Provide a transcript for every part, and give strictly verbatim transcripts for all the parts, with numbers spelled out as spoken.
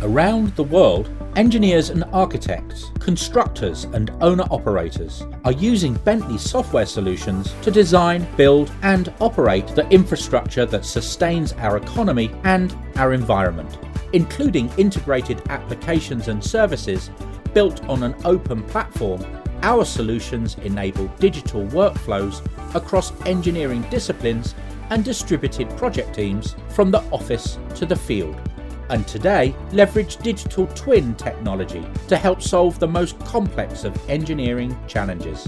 Around the world, engineers and architects, constructors and owner-operators are using Bentley software solutions to design, build and operate the infrastructure that sustains our economy and our environment, including integrated applications and services built on an open platform. Our solutions enable digital workflows across engineering disciplines and distributed project teams from the office to the field, and today leverage digital twin technology to help solve the most complex of engineering challenges.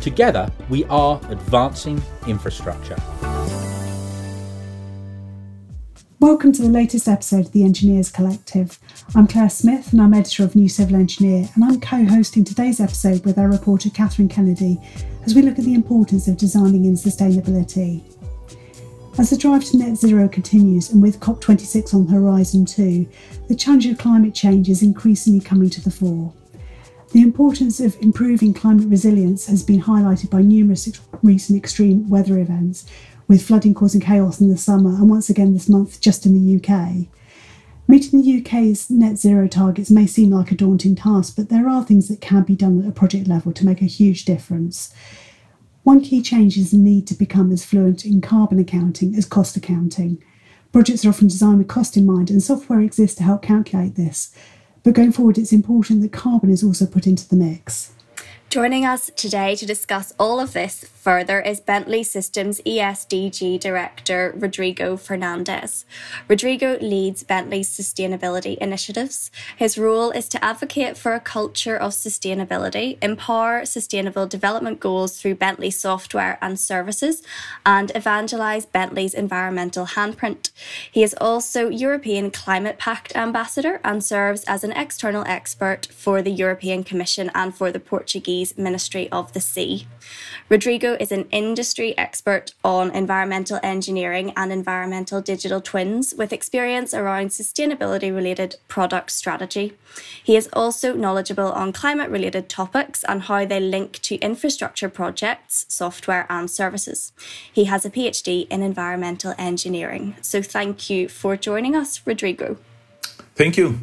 Together, we are advancing infrastructure. Welcome to the latest episode of the Engineers Collective. I'm Claire Smith and I'm editor of New Civil Engineer, and I'm co-hosting today's episode with our reporter Catherine Kennedy as we look at the importance of designing in sustainability. As the drive to net zero continues, and with COP twenty-six on the horizon too, the challenge of climate change is increasingly coming to the fore. The importance of improving climate resilience has been highlighted by numerous ex- recent extreme weather events, with flooding causing chaos in the summer and once again this month just in the U K. Meeting the U K's net zero targets may seem like a daunting task, but there are things that can be done at a project level to make a huge difference. One key change is the need to become as fluent in carbon accounting as cost accounting. Projects are often designed with cost in mind, and software exists to help calculate this. But going forward, it's important that carbon is also put into the mix. Joining us today to discuss all of this further is Bentley Systems E S D G Director Rodrigo Fernandes. Rodrigo leads Bentley's sustainability initiatives. His role is to advocate for a culture of sustainability, empower sustainable development goals through Bentley software and services, and evangelise Bentley's environmental handprint. He is also European Climate Pact Ambassador and serves as an external expert for the European Commission and for the Portuguese Ministry of the Sea. Rodrigo is an industry expert on environmental engineering and environmental digital twins with experience around sustainability-related product strategy. He is also knowledgeable on climate-related topics and how they link to infrastructure projects, software and services. He has a P H D in environmental engineering. So thank you for joining us, Rodrigo. Thank you.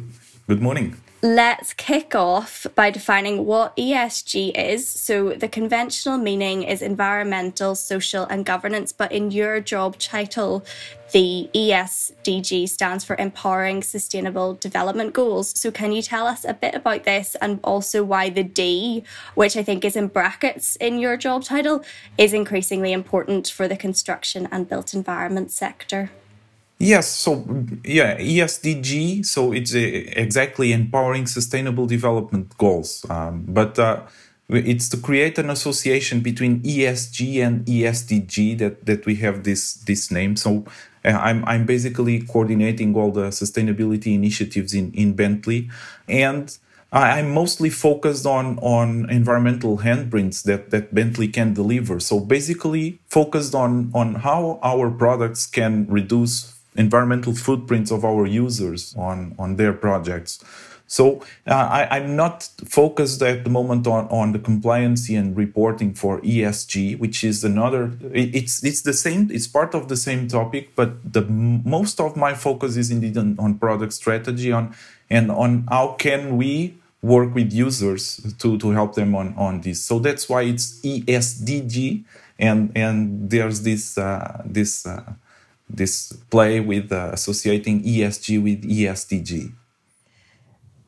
Good morning. Let's kick off by defining what E S G is. So the conventional meaning is environmental, social and governance, but in your job title, the E S D G stands for Empowering Sustainable Development Goals. So can you tell us a bit about this, and also why the D, which I think is in brackets in your job title, is increasingly important for the construction and built environment sector? Yes, so yeah, E S D G, so it's uh, exactly empowering sustainable development goals. Um, but uh, it's to create an association between E S G and E S D G that, that we have this this name. So uh, I'm I'm basically coordinating all the sustainability initiatives in, in Bentley. And I'm mostly focused on, on environmental handprints that, that Bentley can deliver. So basically focused on, on how our products can reduce environmental footprints of our users on, on their projects. So uh, I, I'm not focused at the moment on, on the compliance and reporting for E S G, which is another, it, it's it's the same, it's part of the same topic, but the most of my focus is indeed on, on product strategy on and on how can we work with users to, to help them on, on this. So that's why it's E S D G, and, and there's this, uh, this, uh, this play with uh, associating E S G with E S D G.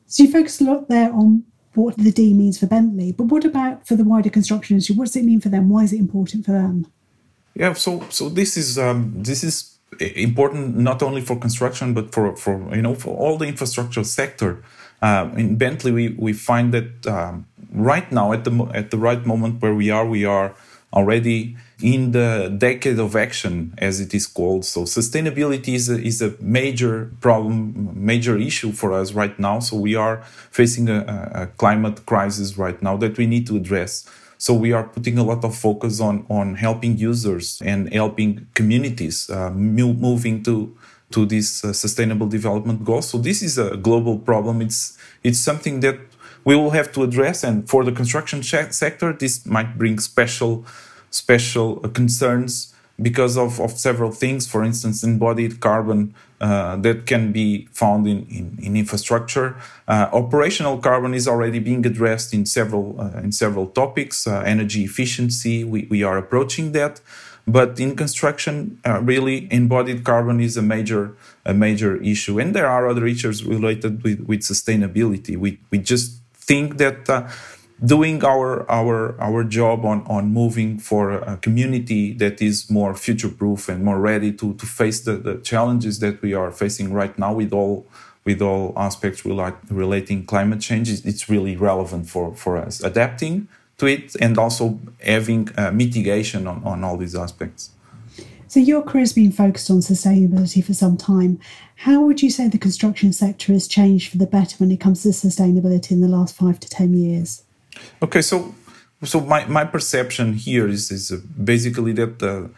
So you focus a lot there on what the D means for Bentley, but what about for the wider construction industry? What does it mean for them? Why is it important for them? Yeah, so so this is um, this is important not only for construction but for, for you know for all the infrastructure sector. Uh, in Bentley, we we find that um, right now at the at the right moment where we are, we are already in the decade of action, as it is called. So sustainability is a, is a major problem, major issue for us right now. So we are facing a, a climate crisis right now that we need to address. So we are putting a lot of focus on, on helping users and helping communities uh, moving to to this uh, sustainable development goals. So this is a global problem. It's it's something that we will have to address, and for the construction sector, this might bring special special concerns because of, of several things. For instance, embodied carbon uh, that can be found in, in, in infrastructure. Uh, operational carbon is already being addressed in several uh, in several topics. Uh, energy efficiency, we, we are approaching that. But in construction, uh, really, embodied carbon is a major a major issue. And there are other issues related with, with sustainability. We we just think that uh, doing our our our job on, on moving for a community that is more future-proof and more ready to, to face the, the challenges that we are facing right now with all with all aspects relating climate change, it's really relevant for, for us. Adapting to it and also having uh, mitigation on, on all these aspects. So your career has been focused on sustainability for some time. How would you say the construction sector has changed for the better when it comes to sustainability in the last five to ten years? Okay, so so my, my perception here is, is basically that the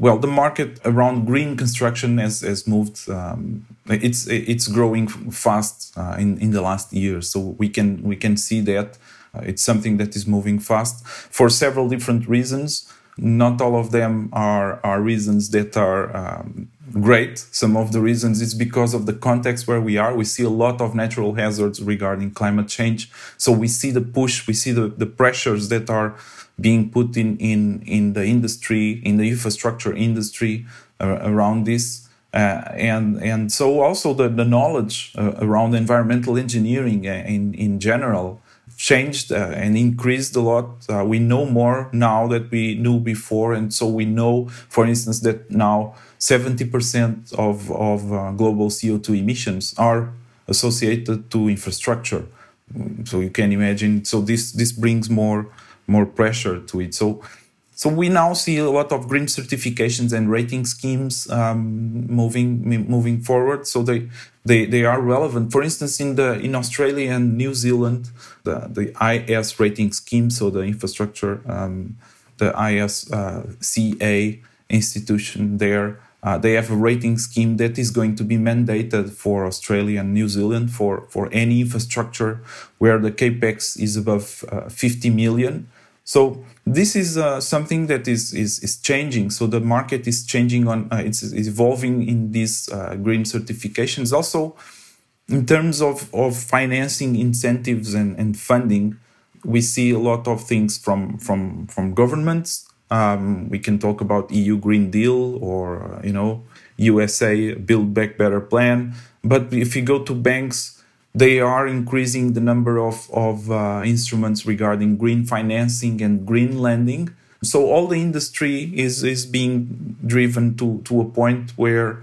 well the market around green construction has, has moved. Um, it's it's growing fast uh, in in the last year. So we can we can see that. It's something that is moving fast for several different reasons. Not all of them are, are reasons that are um, great. Some of the reasons is because of the context where we are. We see a lot of natural hazards regarding climate change. So we see the push, we see the, the pressures that are being put in, in, in the industry, in the infrastructure industry uh, around this. Uh, and and so also the, the knowledge uh, around environmental engineering in, in general changed uh, and increased a lot. Uh, we know more now that we knew before. And so we know, for instance, that now seventy percent of, of uh, global C O two emissions are associated to infrastructure. So you can imagine. So this, this brings more, more pressure to it. So, so we now see a lot of green certifications and rating schemes um, moving, moving forward. So they, They they are relevant. For instance, in the in Australia and New Zealand, the, the I S rating scheme, so the infrastructure, um, the I S C A institution there, uh, they have a rating scheme that is going to be mandated for Australia and New Zealand for, for any infrastructure where the capex is above uh, fifty million. So this is uh, something that is, is is changing. So the market is changing on uh, it's, it's evolving in these uh, green certifications. Also, in terms of, of financing incentives and, and funding, we see a lot of things from from from governments. Um, we can talk about E U Green Deal or you know U S A Build Back Better plan. But if you go to banks, they are increasing the number of, of uh, instruments regarding green financing and green lending. So all the industry is, is being driven to, to a point where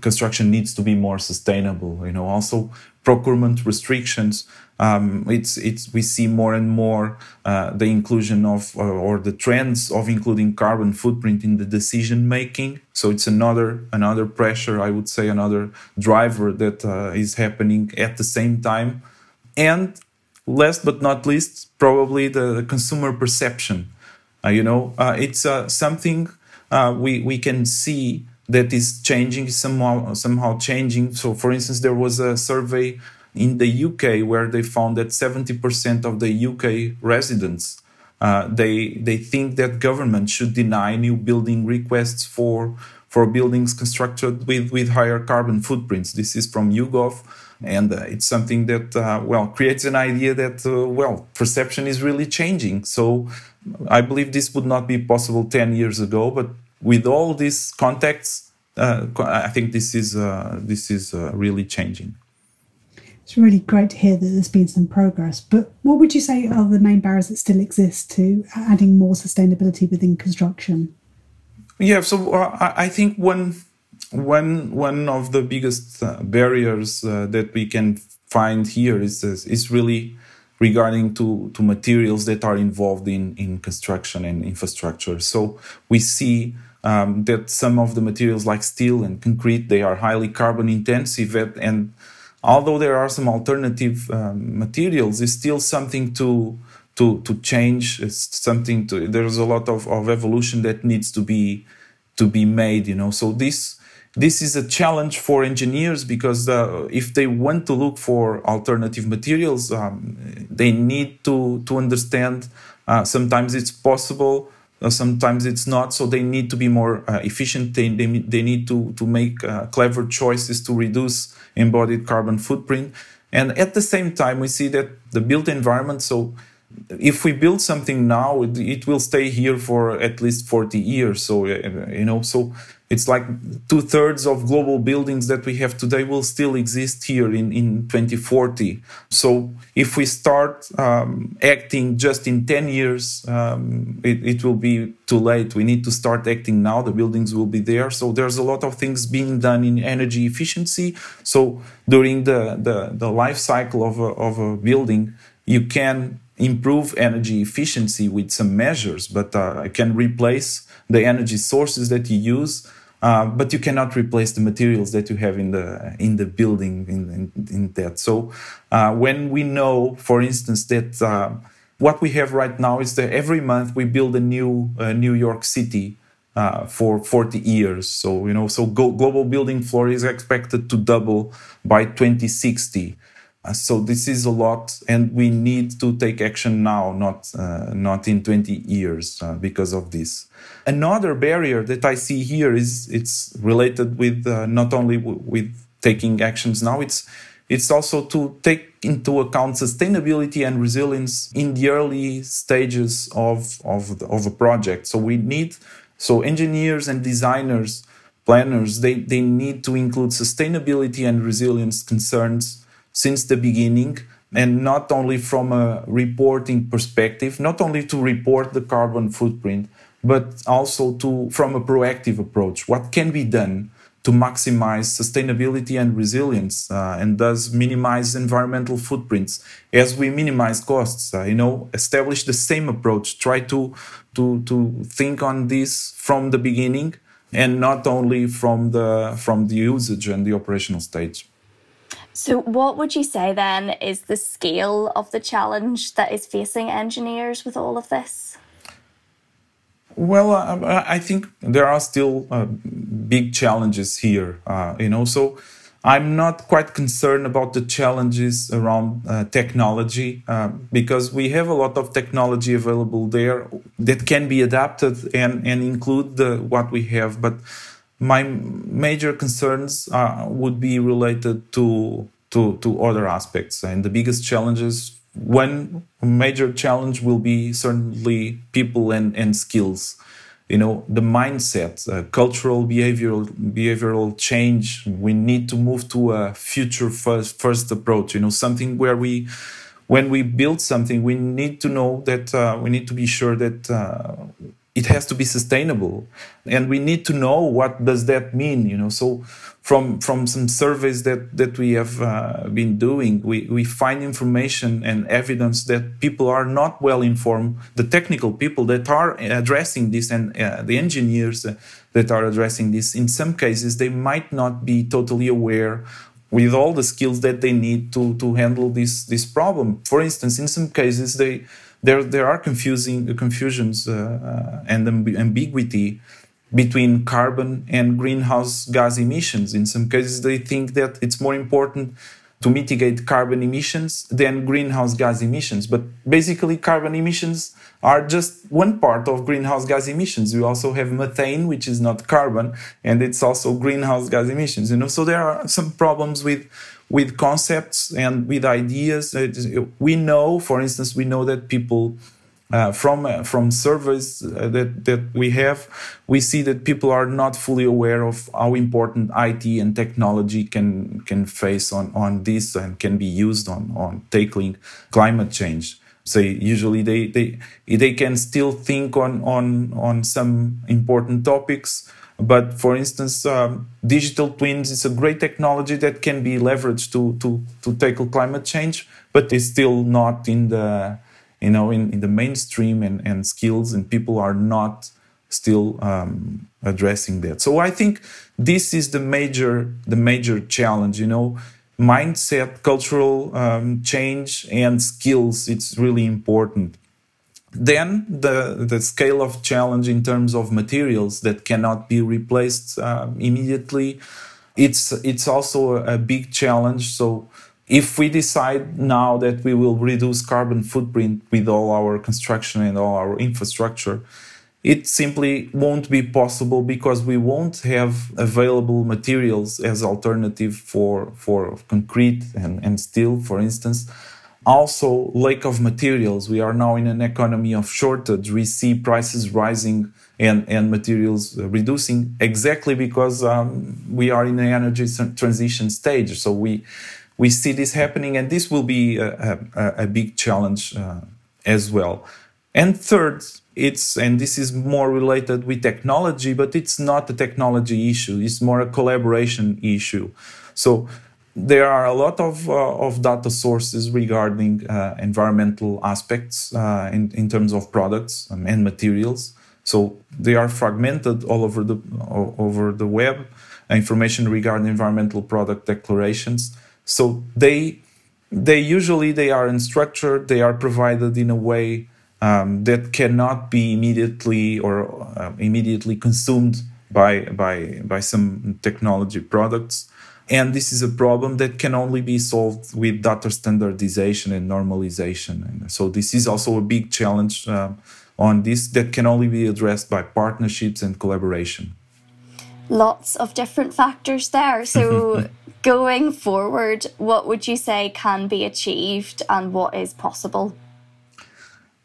construction needs to be more sustainable. You know, also procurement restrictions. Um, it's it's we see more and more uh, the inclusion of uh, or the trends of including carbon footprint in the decision making. So it's another another pressure, I would say, another driver that uh, is happening at the same time. And last but not least, probably the, the consumer perception. Uh, you know, uh, it's uh, something uh, we we can see that is changing somehow somehow changing. So, for instance, there was a survey in the U K, where they found that seventy percent of the U K residents, uh, they they think that government should deny new building requests for for buildings constructed with, with higher carbon footprints. This is from YouGov, and uh, it's something that, uh, well, creates an idea that, uh, well, perception is really changing. So I believe this would not be possible ten years ago, but with all these contexts, uh, I think this is, uh, this is uh, really changing. It's really great to hear that there's been some progress, but what would you say are the main barriers that still exist to adding more sustainability within construction? Yeah, so uh, I think one, one, one of the biggest uh, barriers uh, that we can find here is, is really regarding to, to materials that are involved in, in construction and infrastructure. So we see um, that some of the materials like steel and concrete, they are highly carbon intensive at, and although there are some alternative um, materials, it's still something to to to change. It's something to. There's a lot of, of evolution that needs to be to be made. You know, so this this is a challenge for engineers because uh, if they want to look for alternative materials, um, they need to to understand. Uh, sometimes it's possible Uh, sometimes it's not, so they need to be more uh, efficient. They, they they need to to make uh, clever choices to reduce embodied carbon footprint. And at the same time, we see that the built environment, so if we build something now, it, it will stay here for at least forty years. So, you know, so it's like two-thirds of global buildings that we have today will still exist here in, in twenty forty. So if we start um, acting just in ten years, um, it, it will be too late. We need to start acting now. The buildings will be there. So there's a lot of things being done in energy efficiency. So during the, the, the life cycle of a, of a building, you can improve energy efficiency with some measures, but uh, it can replace the energy sources that you use, uh, but you cannot replace the materials that you have in the in the building in in, in that. So uh, when we know, for instance, that uh, what we have right now is that every month we build a new uh, New York City uh, for forty years. So you know, so go- global building floor is expected to double by twenty sixty. So this is a lot, and we need to take action now, not uh, not in twenty years uh, because of this. Another barrier that I see here is it's related with uh, not only w- with taking actions now, it's it's also to take into account sustainability and resilience in the early stages of of, the, of a project. So we need so engineers and designers, planners, they they need to include sustainability and resilience concerns since the beginning, and not only from a reporting perspective, not only to report the carbon footprint, but also to from a proactive approach. What can be done to maximize sustainability and resilience, uh, and thus minimize environmental footprints as we minimize costs? Uh, you know, establish the same approach. Try to to to think on this from the beginning, and not only from the from the usage and the operational stage. So what would you say then is the scale of the challenge that is facing engineers with all of this? Well, uh, I think there are still uh, big challenges here, uh, you know, so I'm not quite concerned about the challenges around uh, technology uh, because we have a lot of technology available there that can be adapted and, and include the, what we have, but my major concerns uh, would be related to, to to other aspects. And the biggest challenges, one major challenge will be certainly people and, and skills. You know, the mindset, uh, cultural, behavioral behavioral change. We need to move to a future first, first approach, you know, something where we, when we build something, we need to know that uh, we need to be sure that uh, it has to be sustainable, and we need to know what does that mean, you know. So from from some surveys that, that we have uh, been doing, we, we find information and evidence that people are not well informed, the technical people that are addressing this and uh, the engineers that are addressing this. In some cases, they might not be totally aware with all the skills that they need to, to handle this, this problem. For instance, in some cases, they... There, there are confusing confusions uh, and ambiguity between carbon and greenhouse gas emissions. In some cases, they think that it's more important to mitigate carbon emissions than greenhouse gas emissions. But basically, carbon emissions are just one part of greenhouse gas emissions. You also have methane, which is not carbon, and it's also greenhouse gas emissions. You know, so there are some problems with. with concepts and with ideas. We know, for instance, we know that people uh, from uh, from surveys that, that we have, we see that people are not fully aware of how important I T and technology can can face on, on this and can be used on, on tackling climate change. So usually they they, they can still think on, on, on some important topics. But for instance, um, digital twins is a great technology that can be leveraged to, to, to tackle climate change, but it's still not in the, you know, in, in the mainstream and, and skills, and people are not still um, addressing that. So I think this is the major the major challenge, you know, mindset, cultural um, change, and skills. It's really important. Then the, the scale of challenge in terms of materials that cannot be replaced uh, immediately, it's it's also a, a big challenge. So if we decide now that we will reduce carbon footprint with all our construction and all our infrastructure, it simply won't be possible because we won't have available materials as alternative for, for concrete and, and steel, for instance. Also, lack of materials. We are now in an economy of shortage. We see prices rising and, and materials reducing exactly because um, we are in an energy transition stage. So we we see this happening, and this will be a, a, a big challenge uh, as well. And third, it's, and this is more related with technology, but it's not a technology issue. It's more a collaboration issue. So there are a lot of, uh, of data sources regarding uh, environmental aspects uh, in, in terms of products and materials. So they are fragmented all over the, all over the web, information regarding environmental product declarations. So they, they usually, they are unstructured, they are provided in a way um, that cannot be immediately or uh, immediately consumed by, by, by some technology products. And this is a problem that can only be solved with data standardization and normalization. And so this is also a big challenge uh, on this that can only be addressed by partnerships and collaboration. Lots of different factors there. So going forward, what would you say can be achieved and what is possible?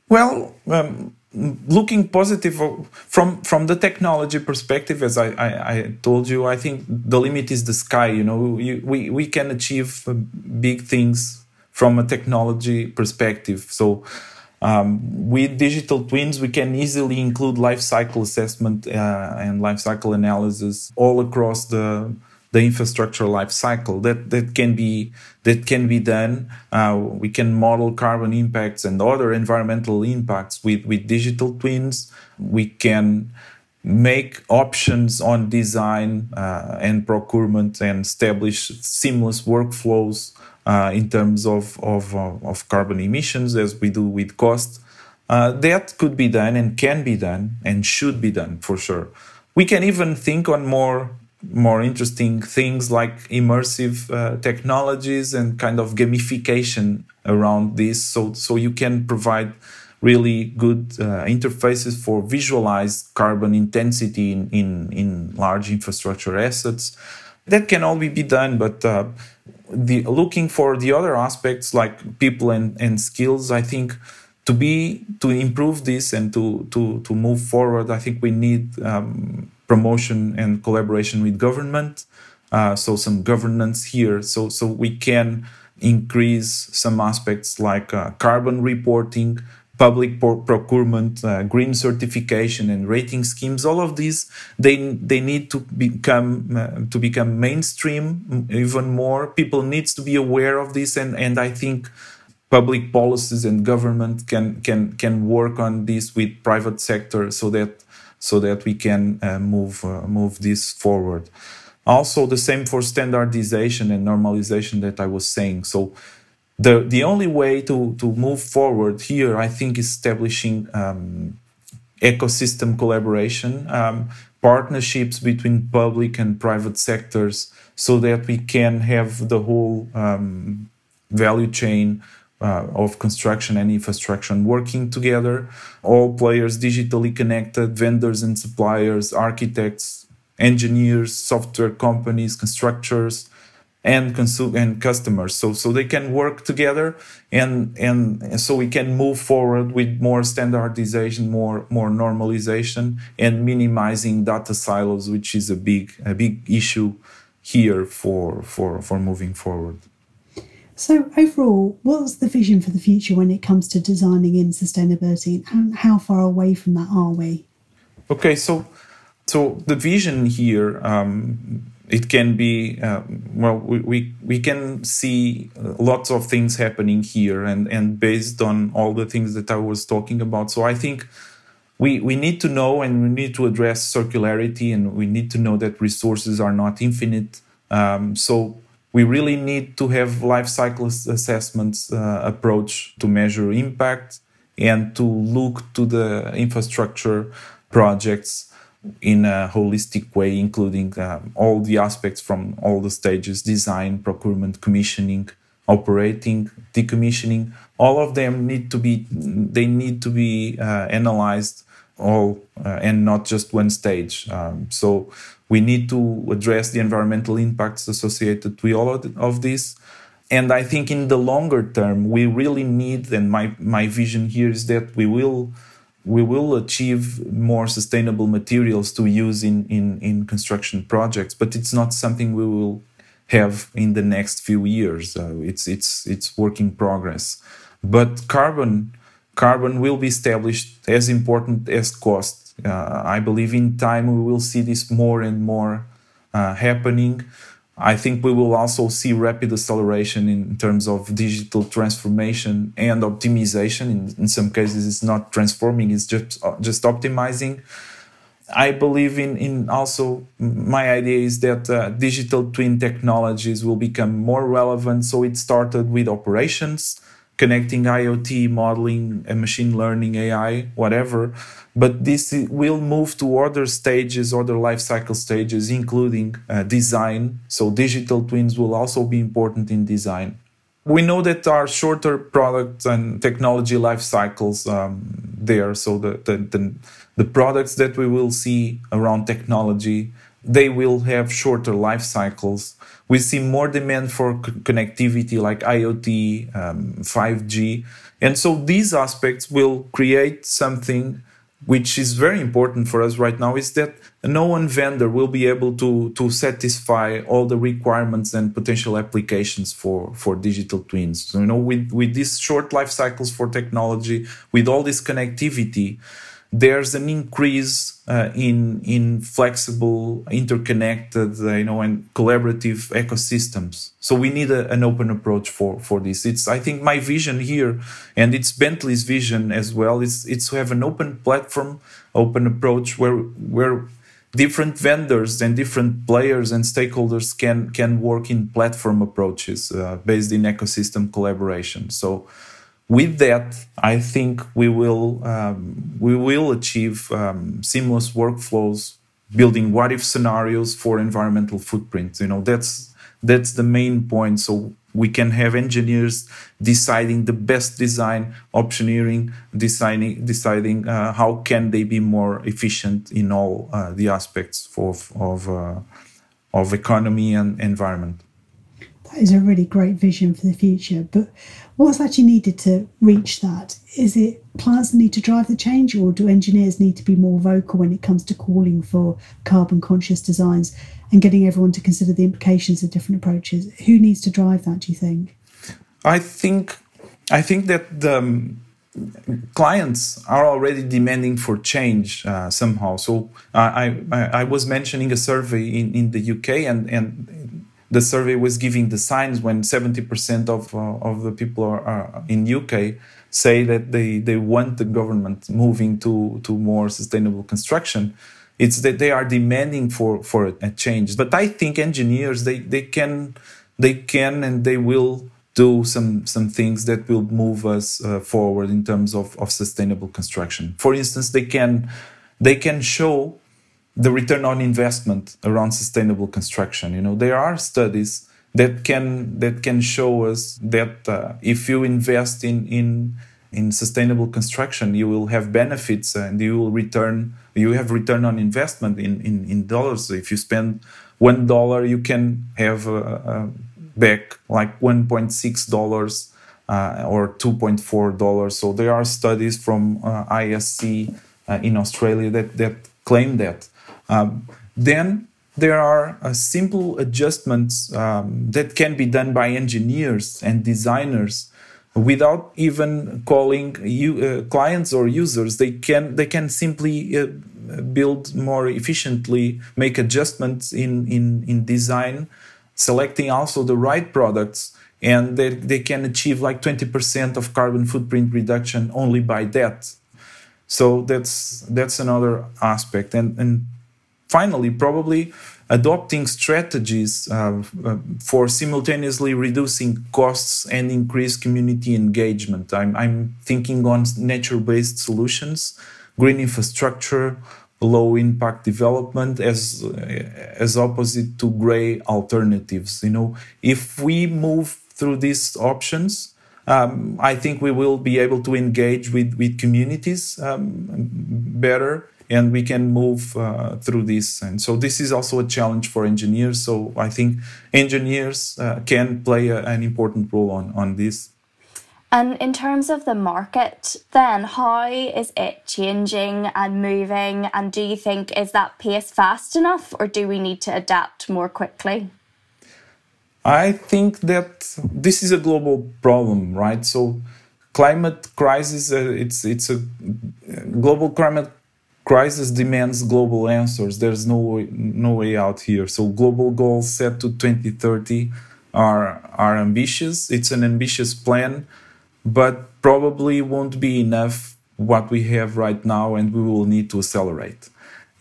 Well, um, looking positive from, from the technology perspective, as I, I, I told you, I think the limit is the sky. You know, we, we, we can achieve big things from a technology perspective. So um, with digital twins, we can easily include life cycle assessment uh, and life cycle analysis all across the the infrastructure life cycle. That, that can be that can be done. Uh, we can model carbon impacts and other environmental impacts with, with digital twins. We can make options on design uh, and procurement and establish seamless workflows uh, in terms of, of, of carbon emissions as we do with cost. Uh, that could be done and can be done and should be done for sure. We can even think on more more interesting things like immersive uh, technologies and kind of gamification around this. So, so you can provide really good uh, interfaces for visualized carbon intensity in, in, in large infrastructure assets. That can all be done, but uh, the looking for the other aspects like people and, and skills, I think to be, to improve this and to, to, to move forward, I think we need um, promotion and collaboration with government, uh, so some governance here, so so we can increase some aspects like uh, carbon reporting, public por- procurement, uh, green certification, and rating schemes. All of these they they need to become uh, to become mainstream even more. People needs to be aware of this, and and I think public policies and government can can can work on this with private sector so that. so that we can uh, move uh, move this forward. Also, the same for standardization and normalization that I was saying. So the, the only way to, to move forward here, I think, is establishing um, ecosystem collaboration, um, partnerships between public and private sectors so that we can have the whole um, value chain Uh, of construction and infrastructure working together, all players digitally connected, vendors and suppliers, architects, engineers, software companies, constructors, and consu- and customers. So, so they can work together, and, and and so we can move forward with more standardization, more more normalization, and minimizing data silos, which is a big a big issue here for for for moving forward. So overall, what's the vision for the future when it comes to designing in sustainability, and how far away from that are we? Okay, so so the vision here, um, it can be, uh, well, we, we, we can see lots of things happening here and, and based on all the things that I was talking about. So I think we, we need to know and we need to address circularity, and we need to know that resources are not infinite. Um, so... We really need to have life cycle assessments uh, approach to measure impact and to look to the infrastructure projects in a holistic way, including um, all the aspects from all the stages, design, procurement, commissioning, operating, decommissioning. All of them need to be, they need to be uh, analyzed all uh, and not just one stage. Um, so we need to address the environmental impacts associated with all of, the, of this. And I think in the longer term, we really need, and my, my vision here is that we will we will achieve more sustainable materials to use in, in, in construction projects, but it's not something we will have in the next few years. Uh, it's it's it's work in progress. But carbon carbon will be established as important as cost. Uh, I believe in time we will see this more and more uh, happening. I think we will also see rapid acceleration in terms of digital transformation and optimization. In, in some cases, it's not transforming, it's just, just optimizing. I believe in, in also, my idea is that uh, digital twin technologies will become more relevant. So it started with operations, connecting IoT, modeling, and machine learning, A I, whatever. But this will move to other stages, other life cycle stages, including uh, design. So digital twins will also be important in design. We know that there are shorter product and technology life cycles um, there. So the, the, the, the products that we will see around technology, they will have shorter life cycles. We see more demand for c- connectivity like IoT, um, five G. And so these aspects will create something which is very important for us right now, is that no one vendor will be able to, to satisfy all the requirements and potential applications for, for digital twins. So, you know, with, with these short life cycles for technology, with all this connectivity, there's an increase uh, in in flexible, interconnected, uh, you know, and collaborative ecosystems. So we need a, an open approach for, for this. It's, I think, my vision here, and it's Bentley's vision as well. It's it's to have an open platform, open approach where where different vendors and different players and stakeholders can can work in platform approaches uh, based in ecosystem collaboration. So. With that, I think we will um, we will achieve um, seamless workflows, building what-if scenarios for environmental footprint. You know, that's that's the main point. So we can have engineers deciding the best design, optioneering, designing, deciding uh, how can they be more efficient in all uh, the aspects of of uh, of economy and environment. That is a really great vision for the future, but what's actually needed to reach that? Is it plants that need to drive the change, or do engineers need to be more vocal when it comes to calling for carbon-conscious designs and getting everyone to consider the implications of different approaches? Who needs to drive that, do you think? I think, I think that the clients are already demanding for change uh, somehow. So I, I, I was mentioning a survey in, in the U K and and. The survey was giving the signs when seventy percent of uh, of the people are, are in U K say that they, they want the government moving to, to more sustainable construction. It's that they are demanding for, for a change. But I think engineers they, they can they can and they will do some some things that will move us uh, forward in terms of, of sustainable construction. For instance, they can they can show the return on investment around sustainable construction. You know, there are studies that can that can show us that uh, if you invest in, in in sustainable construction, you will have benefits and you will return. You have return on investment in in, in dollars. So if you spend one dollar, you can have uh, uh, back like one point six dollars uh, or two point four dollars. So there are studies from uh, I S C uh, in Australia that that claim that. Um, then there are uh, simple adjustments um, that can be done by engineers and designers without even calling you, uh, clients or users. They can they can simply uh, build more efficiently, make adjustments in, in, in design, selecting also the right products, and they, they can achieve like twenty percent of carbon footprint reduction only by that. So that's that's another aspect. And, and finally, probably adopting strategies uh, for simultaneously reducing costs and increase community engagement. I'm, I'm thinking on nature-based solutions, green infrastructure, low-impact development as as opposite to grey alternatives. You know, if we move through these options, Um, I think we will be able to engage with, with communities um, better, and we can move uh, through this. And so this is also a challenge for engineers. So I think engineers uh, can play a, an important role on, on this. And in terms of the market, then, how is it changing and moving? And do you think, is that pace fast enough, or do we need to adapt more quickly? I think that this is a global problem, right? So climate crisis, uh, it's, it's a global climate crisis demands global answers. There's no way, no way out here. So global goals set to twenty thirty are, are ambitious. It's an ambitious plan, but probably won't be enough what we have right now, and we will need to accelerate.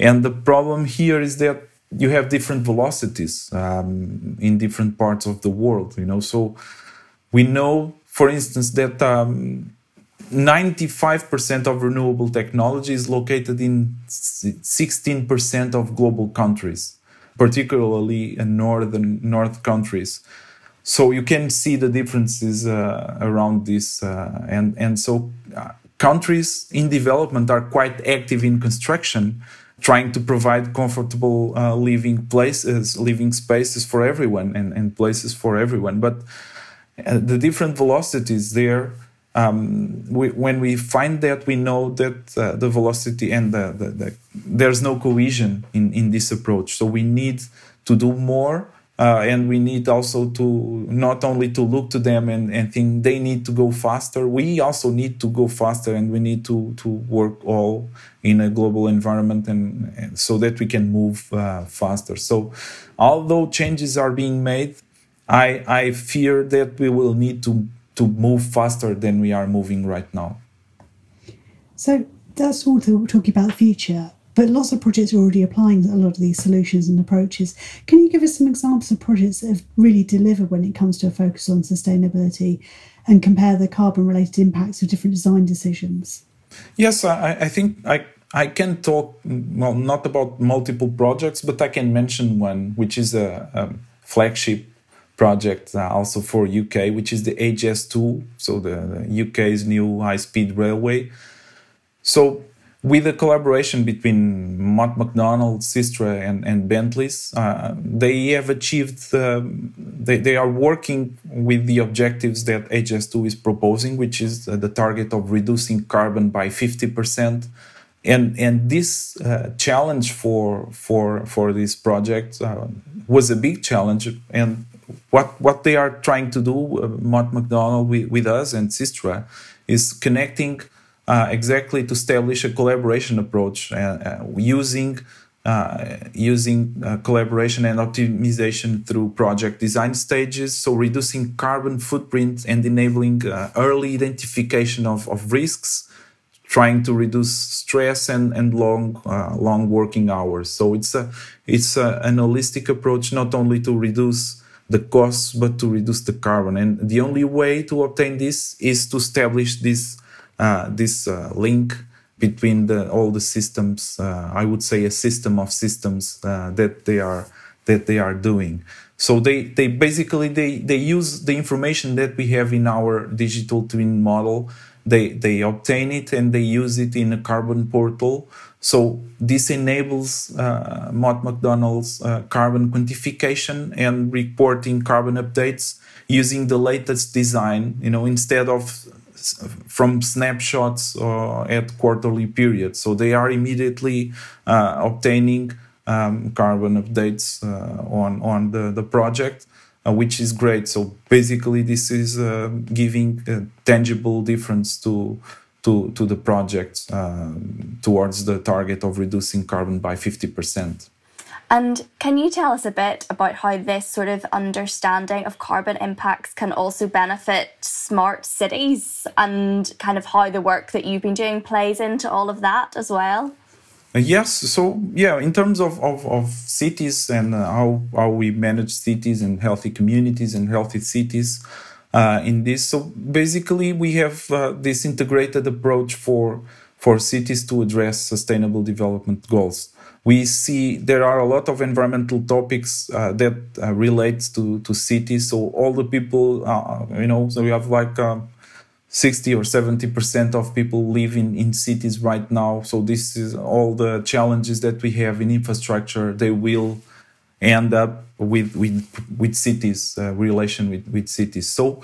And the problem here is that you have different velocities um, in different parts of the world, you know. So we know, for instance, that um, ninety-five percent of renewable technology is located in sixteen percent of global countries, particularly in northern north countries. So you can see the differences uh, around this. Uh, and, and so uh, countries in development are quite active in construction, trying to provide comfortable uh, living places, living spaces for everyone, and, and places for everyone. But uh, the different velocities there, um, we, when we find that, we know that uh, the velocity and the, the, the there's no cohesion in, in this approach. So we need to do more. Uh, and we need also to not only to look to them and, and think they need to go faster. We also need to go faster, and we need to, to work all in a global environment, and, and so that we can move uh, faster. So although changes are being made, I, I fear that we will need to, to move faster than we are moving right now. So that's all talking about the future. But lots of projects are already applying a lot of these solutions and approaches. Can you give us some examples of projects that have really delivered when it comes to a focus on sustainability, and compare the carbon-related impacts of different design decisions? Yes, I, I think I, I can talk, well, not about multiple projects, but I can mention one, which is a, a flagship project uh, also for U K, which is the H S two, so the, the U K's new high-speed railway. So, with a collaboration between Mott MacDonald, Sistra, and, and Bentley's, uh, they have achieved, um, they, they are working with the objectives that H S two is proposing, which is uh, the target of reducing carbon by fifty percent. And, and this uh, challenge for, for, for this project uh, was a big challenge. And what, what they are trying to do, uh, Mott MacDonald with, with us and Sistra, is connecting Uh, exactly to establish a collaboration approach uh, uh, using uh, using uh, collaboration and optimization through project design stages, so reducing carbon footprint and enabling uh, early identification of, of risks, trying to reduce stress and, and long uh, long working hours. So it's a it's a, an holistic approach, not only to reduce the costs but to reduce the carbon. And the only way to obtain this is to establish this Uh, this uh, link between the, all the systems. uh, I would say a system of systems uh, that they are that they are doing. So they, they basically they, they use the information that we have in our digital twin model. They they obtain it and they use it in a carbon portal. So this enables uh, Mott MacDonald's uh, carbon quantification and reporting carbon updates using the latest design. You know, instead of from snapshots uh, at quarterly periods. So they are immediately uh, obtaining um, carbon updates uh, on, on the, the project, uh, which is great. So basically this is uh, giving a tangible difference to, to, to the project uh, towards the target of reducing carbon by fifty percent. And can you tell us a bit about how this sort of understanding of carbon impacts can also benefit smart cities, and kind of how the work that you've been doing plays into all of that as well? Yes. So, yeah, in terms of, of, of cities and how, how we manage cities and healthy communities and healthy cities uh, in this. So basically we have uh, this integrated approach for, for cities to address sustainable development goals. We see there are a lot of environmental topics uh, that uh, relates to, to cities. So all the people, uh, you know, so we have like um, sixty or seventy percent of people live in, in cities right now. So this is all the challenges that we have in infrastructure. They will end up with with, with cities, uh, relation with, with cities. So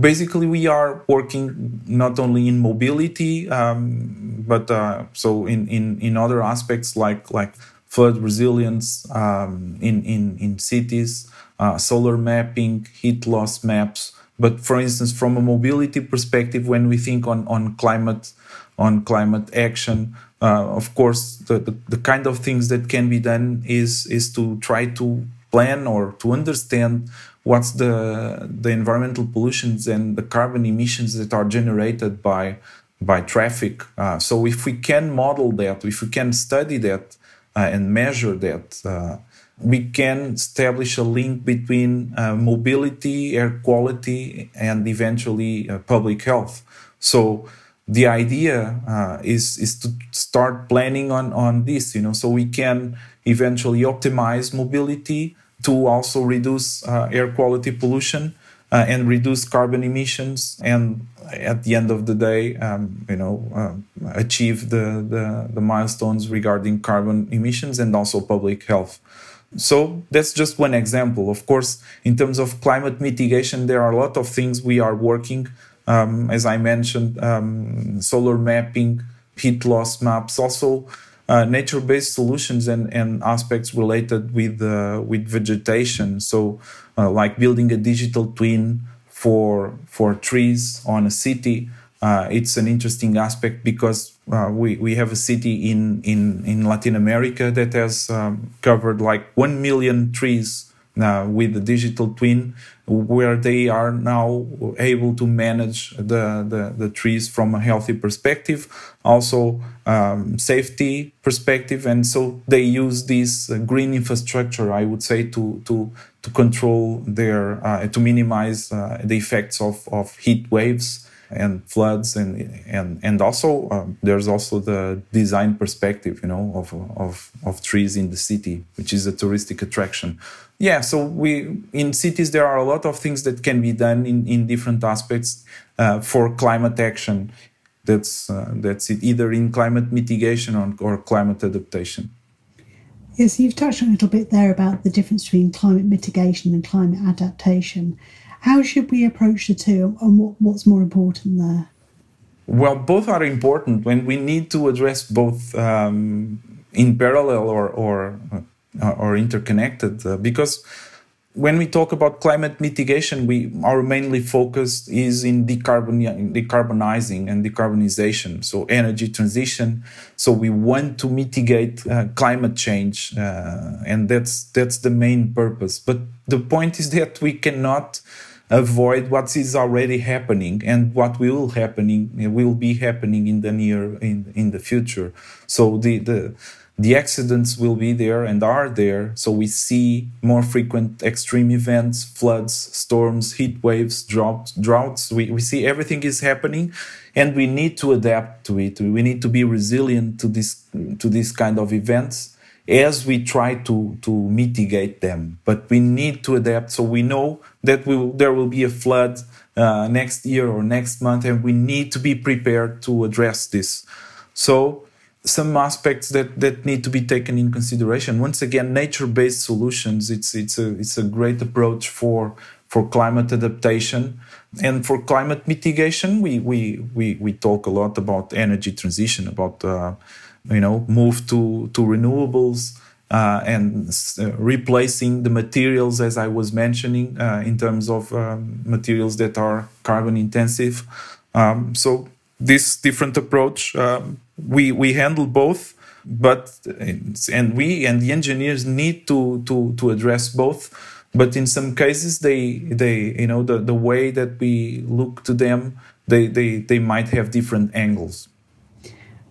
basically, we are working not only in mobility, um, but uh, so in, in, in other aspects like like flood resilience um, in, in, in cities, uh, solar mapping, heat loss maps. But for instance, from a mobility perspective, when we think on, on climate on climate action, uh, of course, the, the, the kind of things that can be done is is to try to plan or to understand what's the the environmental pollutions and the carbon emissions that are generated by by traffic. Uh, so if we can model that, if we can study that uh, and measure that, uh, we can establish a link between uh, mobility, air quality, and eventually uh, public health. So the idea uh, is is to start planning on on this, you know, so we can eventually optimize mobility to also reduce uh, air quality pollution uh, and reduce carbon emissions, and at the end of the day, um, you know, uh, achieve the, the, the milestones regarding carbon emissions and also public health. So that's just one example. Of course, in terms of climate mitigation, there are a lot of things we are working. Um, as I mentioned, um, solar mapping, heat loss maps, also Uh, nature-based solutions and, and aspects related with uh, with vegetation. So, uh, like building a digital twin for for trees on a city, uh, it's an interesting aspect because uh, we we have a city in in, in Latin America that has um, covered like one million trees uh, with the digital twin, where they are now able to manage the the, the trees from a healthy perspective, also um, safety perspective, and so they use this uh, green infrastructure, I would say, to to to control their uh, to minimize uh, the effects of, of heat waves and floods, and and and also um, there's also the design perspective, you know, of of of trees in the city, which is a touristic attraction. Yeah, so we in cities there are a lot of things that can be done in, in different aspects uh, for climate action. That's uh, that's it, either in climate mitigation or, or climate adaptation. Yes, you've touched on a little bit there about the difference between climate mitigation and climate adaptation. How should we approach the two, and what, what's more important there? Well, both are important, when we need to address both um, in parallel or or. or interconnected, uh, because when we talk about climate mitigation, we our mainly focus is in decarbon, decarbonizing and decarbonization, so energy transition. So we want to mitigate uh, climate change, uh, and that's that's the main purpose. But the point is that we cannot avoid what is already happening and what will happening will be happening in the near in in the future. So the the. The accidents will be there and are there, so we see more frequent extreme events, floods, storms, heat waves, droughts. We, we see everything is happening, and we need to adapt to it. We need to be resilient to this to this kind of events as we try to, to mitigate them. But we need to adapt, so we know that we will, there will be a flood uh, next year or next month, and we need to be prepared to address this. So some aspects that, that need to be taken in consideration. Once again, nature-based solutions, it's it's a it's a great approach for for climate adaptation. And for climate mitigation, we we we, we talk a lot about energy transition, about uh, you know move to to renewables uh, and uh, replacing the materials, as I was mentioning, uh, in terms of um, materials that are carbon intensive. Um, so this different approach. Um, We we handle both, but and we and the engineers need to to to address both. But in some cases, they they you know the, the way that we look to them, they, they they might have different angles.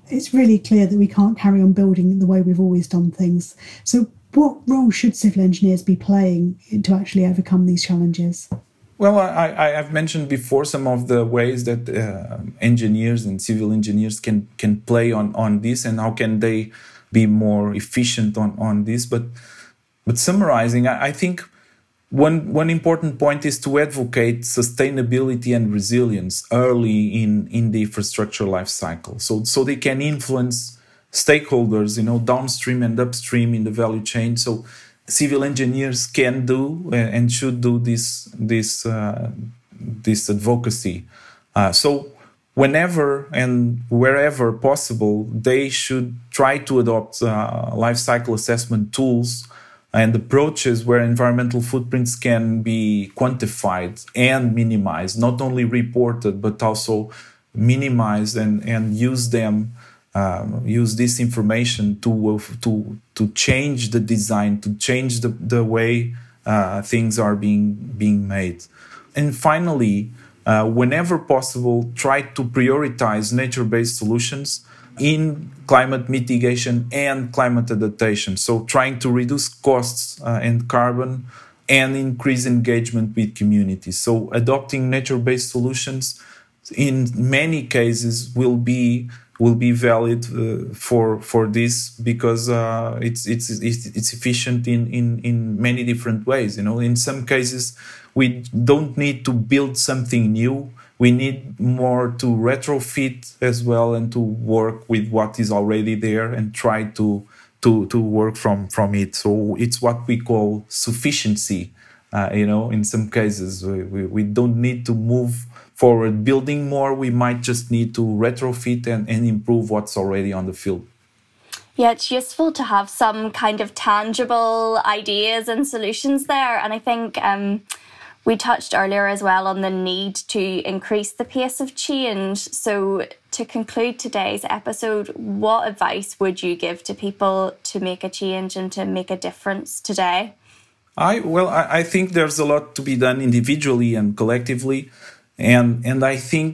It's really clear that we can't carry on building the way we've always done things. So, what role should civil engineers be playing to actually overcome these challenges? Well, I, I, I've mentioned before some of the ways that uh, engineers and civil engineers can, can play on, on this, and how can they be more efficient on, on this. But but summarizing, I, I think one one important point is to advocate sustainability and resilience early in, in the infrastructure life cycle. So so they can influence stakeholders, you know, downstream and upstream in the value chain. So civil engineers can do and should do this this uh, this advocacy. Uh, so whenever and wherever possible, they should try to adopt uh, life cycle assessment tools and approaches where environmental footprints can be quantified and minimized, not only reported, but also minimized, and, and use them Um, use this information to uh, to to change the design, to change the the way uh, things are being being made. And finally, uh, whenever possible, try to prioritize nature-based solutions in climate mitigation and climate adaptation. So, trying to reduce costs uh, and carbon, and increase engagement with communities. So, adopting nature-based solutions in many cases will be will be valid uh, for for this because uh, it's it's it's efficient in, in, in many different ways. You know, in some cases we don't need to build something new. We need more to retrofit as well and to work with what is already there and try to to to work from from it. So it's what we call sufficiency. Uh, you know, in some cases we, we, we don't need to move forward building more. We might just need to retrofit and, and improve what's already on the field. Yeah, it's useful to have some kind of tangible ideas and solutions there. And I think um, we touched earlier as well on the need to increase the pace of change. So to conclude today's episode, what advice would you give to people to make a change and to make a difference today? I well, I, I think there's a lot to be done individually and collectively. And and I think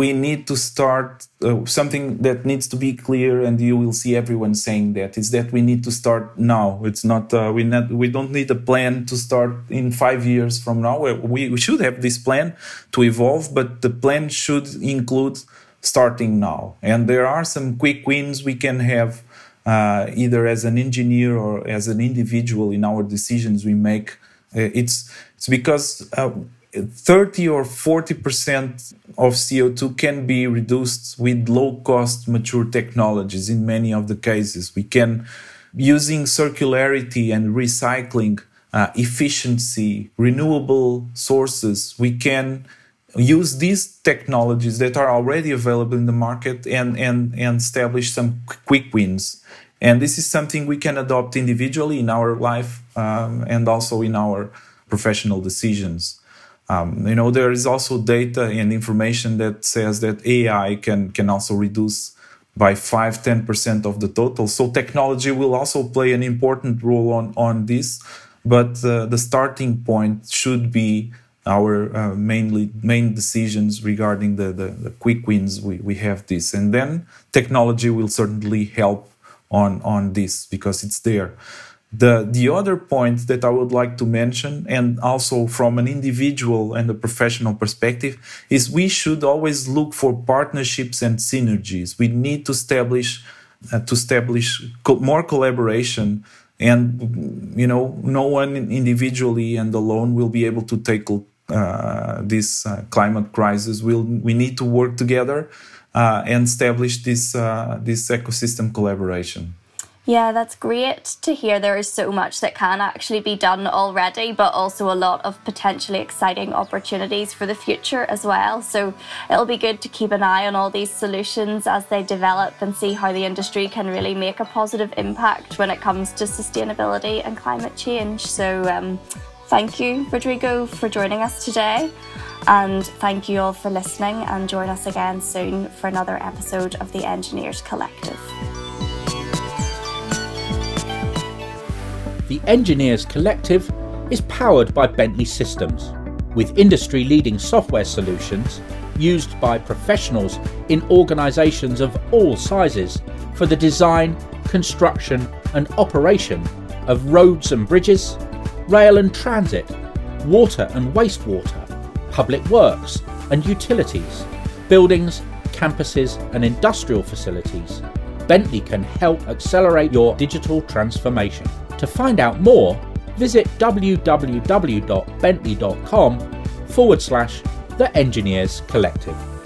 we need to start uh, something that needs to be clear, and you will see everyone saying that, is that we need to start now. It's not uh, we not we don't need a plan to start in five years from now. We, we should have this plan to evolve, but the plan should include starting now. And there are some quick wins we can have uh, either as an engineer or as an individual in our decisions we make. Uh, it's it's because. Uh, thirty or forty percent of C O two can be reduced with low-cost mature technologies in many of the cases. We can, using circularity and recycling, uh, efficiency, renewable sources, we can use these technologies that are already available in the market and, and, and establish some quick wins. And this is something we can adopt individually in our life um, and also in our professional decisions. Um, you know, there is also data and information that says that A I can, can also reduce by five to ten percent of the total. So technology will also play an important role on, on this, but uh, the starting point should be our uh, mainly main decisions regarding the, the, the quick wins we, we have this. And then technology will certainly help on, on this because it's there. The the other point that I would like to mention, and also from an individual and a professional perspective, is we should always look for partnerships and synergies. We need to establish uh, to establish co- more collaboration, and you know, no one individually and alone will be able to tackle uh, this uh, climate crisis. We'll, we need to work together uh, and establish this uh, this ecosystem collaboration. Yeah, that's great to hear. There is so much that can actually be done already, but also a lot of potentially exciting opportunities for the future as well. So it'll be good to keep an eye on all these solutions as they develop and see how the industry can really make a positive impact when it comes to sustainability and climate change. So um, thank you, Rodrigo, for joining us today. And thank you all for listening, and join us again soon for another episode of the Engineers Collective. The Engineers Collective is powered by Bentley Systems, with industry-leading software solutions used by professionals in organisations of all sizes for the design, construction and operation of roads and bridges, rail and transit, water and wastewater, public works and utilities, buildings, campuses and industrial facilities, Bentley can help accelerate your digital transformation. To find out more, visit w w w dot bentley dot com forward slash the Engineers Collective.